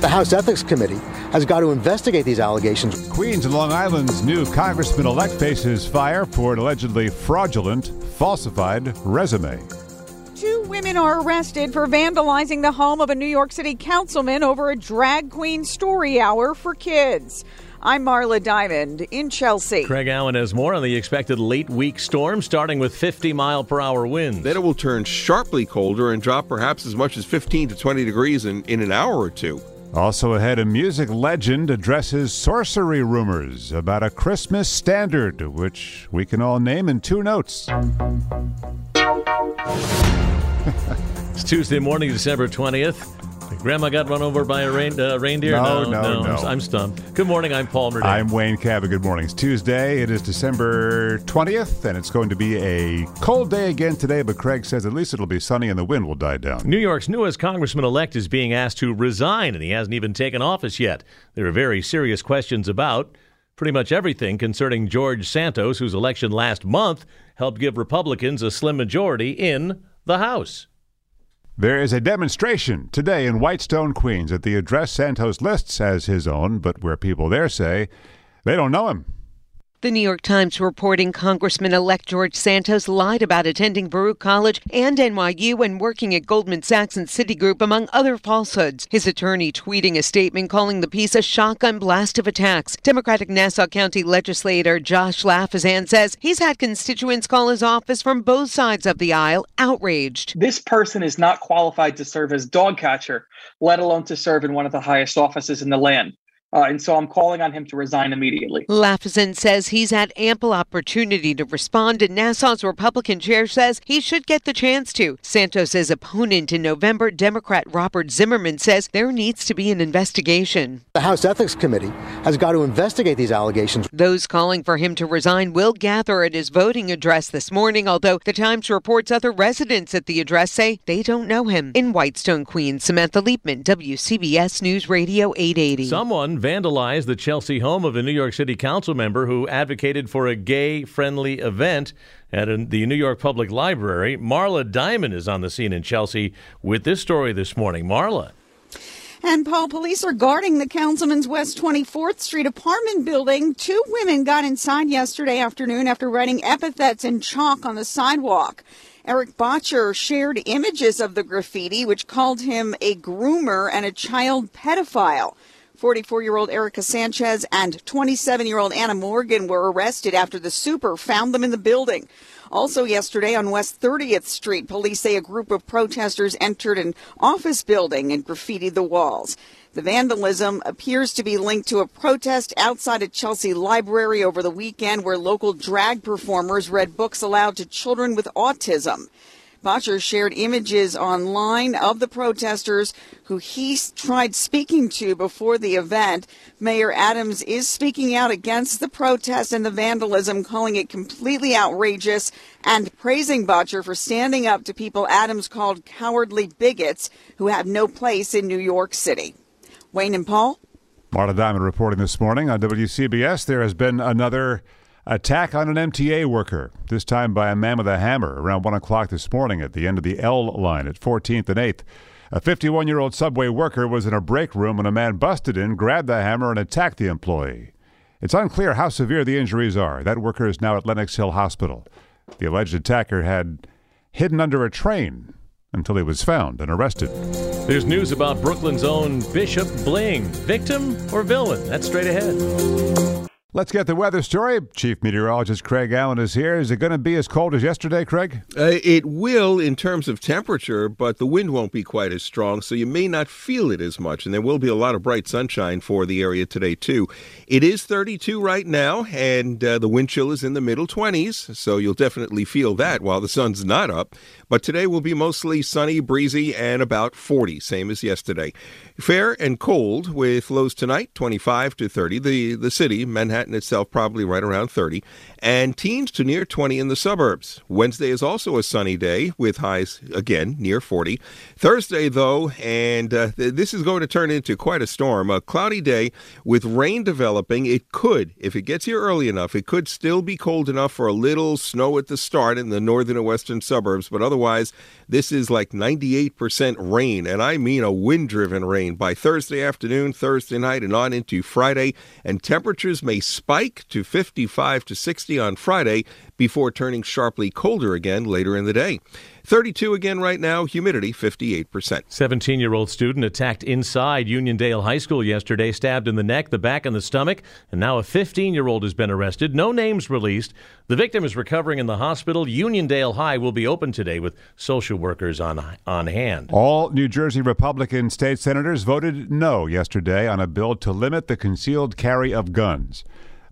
The House Ethics Committee has got to investigate these allegations. Queens and Long Island's new congressman-elect faces fire for an allegedly fraudulent, falsified resume. 2 women are arrested for vandalizing the home of a New York City councilman over a drag queen story hour for kids. I'm Marla Diamond in Chelsea. Craig Allen has more on the expected late-week storm, starting with 50-mile-per-hour winds. Then it will turn sharply colder and drop perhaps as much as 15 to 20 degrees in an hour or two. Also ahead, a music legend addresses sorcery rumors about a Christmas standard, which we can all name in 2 notes. It's Tuesday morning, December 20th. Grandma got run over by a reindeer? No. I'm stumped. Good morning. I'm Paul Murnane. I'm Wayne Cabot. Good morning. It's Tuesday. It is December 20th, and it's going to be a cold day again today, but Craig says at least it'll be sunny and the wind will die down. New York's newest congressman-elect is being asked to resign, and he hasn't even taken office yet. There are very serious questions about pretty much everything concerning George Santos, whose election last month helped give Republicans a slim majority in the House. There is a demonstration today in Whitestone, Queens, at the address Santos lists as his own, but where people there say they don't know him. The New York Times reporting Congressman-elect George Santos lied about attending Baruch College and NYU and working at Goldman Sachs and Citigroup, among other falsehoods. His attorney tweeting a statement calling the piece a shotgun blast of attacks. Democratic Nassau County legislator Josh Lafazan says he's had constituents call his office from both sides of the aisle outraged. This person is not qualified to serve as dog catcher, let alone to serve in one of the highest offices in the land. And so I'm calling on him to resign immediately. Lafazan says he's had ample opportunity to respond, and Nassau's Republican chair says he should get the chance to. Santos's opponent in November, Democrat Robert Zimmerman, says there needs to be an investigation. The House Ethics Committee has got to investigate these allegations. Those calling for him to resign will gather at his voting address this morning, although the Times reports other residents at the address say they don't know him. In Whitestone, Queens, Samantha Liebman, WCBS News Radio 880. Someone vandalized the Chelsea home of a New York City council member who advocated for a gay-friendly event at the New York Public Library. Marla Diamond is on the scene in Chelsea with this story this morning. Marla. And, Paul, police are guarding the councilman's West 24th Street apartment building. 2 women got inside yesterday afternoon after writing epithets in chalk on the sidewalk. Erik Bottcher shared images of the graffiti, which called him a groomer and a child pedophile. 44-year-old Erica Sanchez and 27-year-old Anna Morgan were arrested after the super found them in the building. Also yesterday on West 30th Street, police say a group of protesters entered an office building and graffitied the walls. The vandalism appears to be linked to a protest outside a Chelsea library over the weekend where local drag performers read books aloud to children with autism. Bottcher shared images online of the protesters who he tried speaking to before the event. Mayor Adams is speaking out against the protest and the vandalism, calling it completely outrageous and praising Bottcher for standing up to people Adams called cowardly bigots who have no place in New York City. Wayne and Paul. Marla Diamond reporting this morning on WCBS. There has been another attack on an MTA worker, this time by a man with a hammer, around 1 o'clock this morning at the end of the L line at 14th and 8th. A 51-year-old subway worker was in a break room when a man busted in, grabbed the hammer, and attacked the employee. It's unclear how severe the injuries are. That worker is now at Lenox Hill Hospital. The alleged attacker had hidden under a train until he was found and arrested. There's news about Brooklyn's own Bishop Bling. Victim or villain? That's straight ahead. Let's get the weather story. Chief Meteorologist Craig Allen is here. Is it going to be as cold as yesterday, Craig? It will in terms of temperature, but the wind won't be quite as strong, so you may not feel it as much. And there will be a lot of bright sunshine for the area today, too. It is 32 right now, and the wind chill is in the middle 20s, so you'll definitely feel that while the sun's not up. But today will be mostly sunny, breezy, and about 40, same as yesterday. Fair and cold with lows tonight, 25 to 30. The city, Manhattan itself, probably right around 30, and teens to near 20 in the suburbs. Wednesday is also a sunny day with highs, again, near 40. Thursday, though, and this is going to turn into quite a storm, a cloudy day with rain developing. It could, if it gets here early enough, it could still be cold enough for a little snow at the start in the northern and western suburbs, but otherwise, this is like 98% rain, and I mean a wind-driven rain by Thursday afternoon, Thursday night, and on into Friday, and temperatures may spike to 55 to 60 on Friday before turning sharply colder again later in the day. 32 again right now, humidity 58%. 17-year-old student attacked inside Uniondale High School yesterday, stabbed in the neck, the back, and the stomach, and now a 15-year-old has been arrested. No names released. The victim is recovering in the hospital. Uniondale High will be open today with social workers on hand. All New Jersey Republican state senators voted no yesterday on a bill to limit the concealed carry of guns.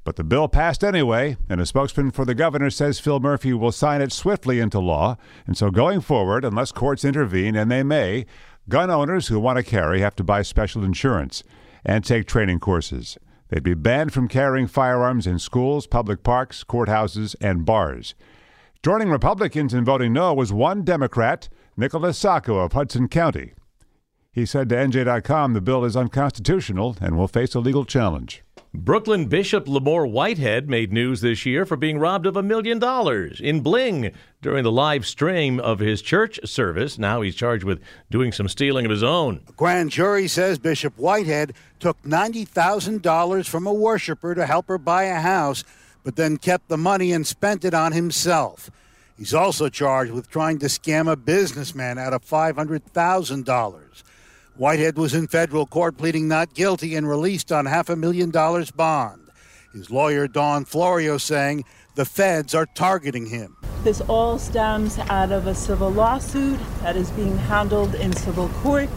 But the bill passed anyway, and a spokesman for the governor says Phil Murphy will sign it swiftly into law. And so going forward, unless courts intervene, and they may, gun owners who want to carry have to buy special insurance and take training courses. They'd be banned from carrying firearms in schools, public parks, courthouses, and bars. Joining Republicans in voting no was one Democrat, Nicholas Sacco of Hudson County. He said to NJ.com the bill is unconstitutional and will face a legal challenge. Brooklyn Bishop Lamore Whitehead made news this year for being robbed of $1 million in bling during the live stream of his church service. Now he's charged with doing some stealing of his own. A grand jury says Bishop Whitehead took $90,000 from a worshiper to help her buy a house, but then kept the money and spent it on himself. He's also charged with trying to scam a businessman out of $500,000. Whitehead was in federal court pleading not guilty and released on $500,000 bond. His lawyer, Don Florio, saying the feds are targeting him. This all stems out of a civil lawsuit that is being handled in civil court,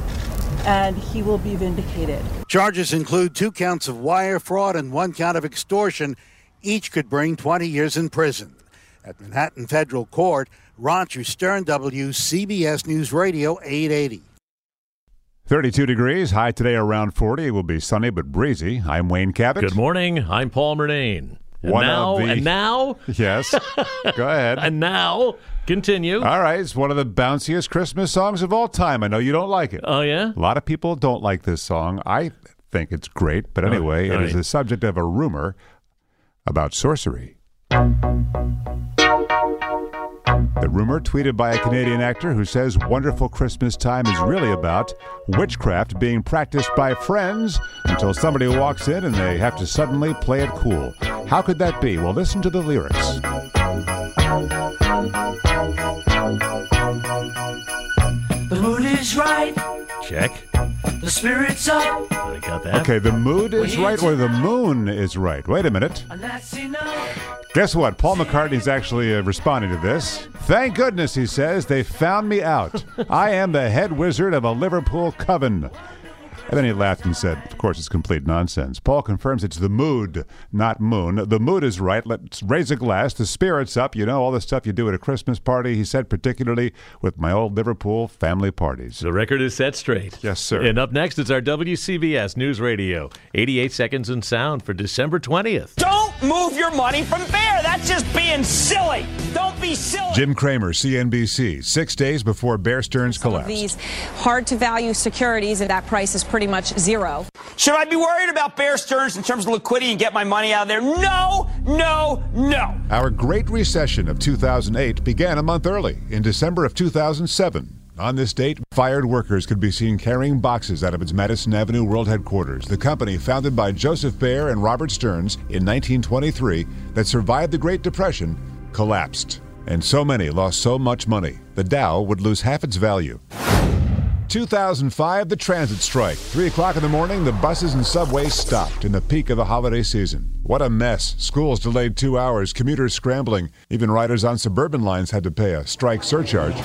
and he will be vindicated. Charges include 2 counts of wire fraud and 1 count of extortion. Each could bring 20 years in prison. At Manhattan Federal Court, Ron Stern, WCBS News Radio 880. 32 degrees, high today around 40. It will be sunny but breezy. I'm Wayne Cabot. Good morning. I'm Paul Murnane. And now? Yes. Go ahead. And now, continue. All right. It's one of the bounciest Christmas songs of all time. I know you don't like it. Oh, yeah? A lot of people don't like this song. I think it's great. But anyway, it is the subject of a rumor about sorcery. The rumor tweeted by a Canadian actor who says Wonderful Christmas Time is really about witchcraft being practiced by friends until somebody walks in and they have to suddenly play it cool. How could that be? Well, listen to the lyrics. The mood is right. Check. The spirit's up. I got that. Okay, the mood is right or the moon is right. Wait a minute. Guess what? Paul McCartney's actually responding to this. Thank goodness, he says, they found me out. I am the head wizard of a Liverpool coven. And then he laughed and said, of course, it's complete nonsense. Paul confirms it's the mood, not moon. The mood is right. Let's raise a glass. The spirit's up. You know, all the stuff you do at a Christmas party, he said, particularly with my old Liverpool family parties. The record is set straight. Yes, sir. And up next is our WCBS News Radio. 88 seconds in sound for December 20th. Don't move your money from Bear. That's just being silly. Don't be silly. Jim Cramer, CNBC, 6 days before Bear Stearns collapsed. These hard-to-value securities at that price is pretty much zero. Should I be worried about Bear Stearns in terms of liquidity and get my money out of there? No, no, no. Our Great Recession of 2008 began a month early, in December of 2007. On this date, fired workers could be seen carrying boxes out of its Madison Avenue world headquarters, the company founded by Joseph Bear and Robert Stearns in 1923 that survived the Great Depression, collapsed. And so many lost so much money, the Dow would lose half its value. 2005, the transit strike. 3 o'clock in the morning, the buses and subways stopped in the peak of the holiday season. What a mess. Schools delayed 2 hours, commuters scrambling. Even riders on suburban lines had to pay a strike surcharge.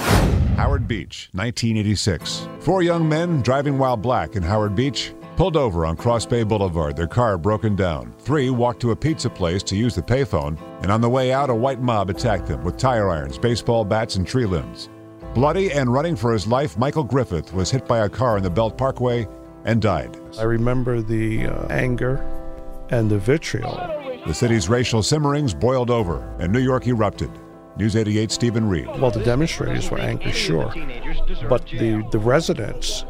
Howard Beach, 1986. Four young men driving while black in Howard Beach pulled over on Cross Bay Boulevard, their car broken down. Three walked to a pizza place to use the payphone, and on the way out, a white mob attacked them with tire irons, baseball bats, and tree limbs. Bloody and running for his life, Michael Griffith was hit by a car in the Belt Parkway and died. I remember the anger and the vitriol. The city's racial simmerings boiled over, and New York erupted. News 88's Stephen Reed. Well, the demonstrators were angry, sure, but the residents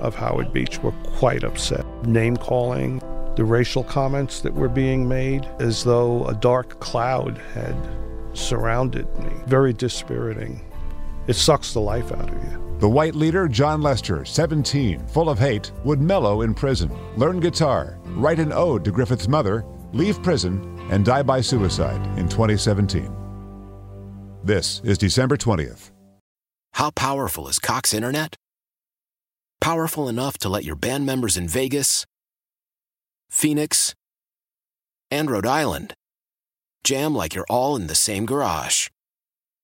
of Howard Beach were quite upset. Name-calling, the racial comments that were being made, as though a dark cloud had surrounded me. Very dispiriting. It sucks the life out of you. The white leader, John Lester, 17, full of hate, would mellow in prison, learn guitar, write an ode to Griffith's mother, leave prison, and die by suicide in 2017. This is December 20th. How powerful is Cox Internet? Powerful enough to let your band members in Vegas, Phoenix, and Rhode Island jam like you're all in the same garage.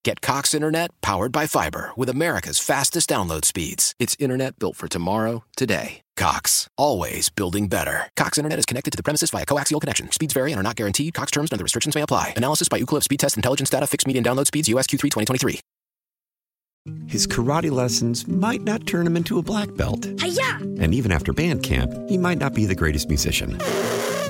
Get Cox Internet powered by fiber with America's fastest download speeds. It's internet built for tomorrow, today. Cox, always building better. Cox Internet is connected to the premises via coaxial connection. Speeds vary and are not guaranteed. Cox terms and other restrictions may apply. Analysis by Ookla Speedtest Intelligence data. Fixed median download speeds. US Q3 2023. His karate lessons might not turn him into a black belt. Hi-ya! And even after band camp, he might not be the greatest musician.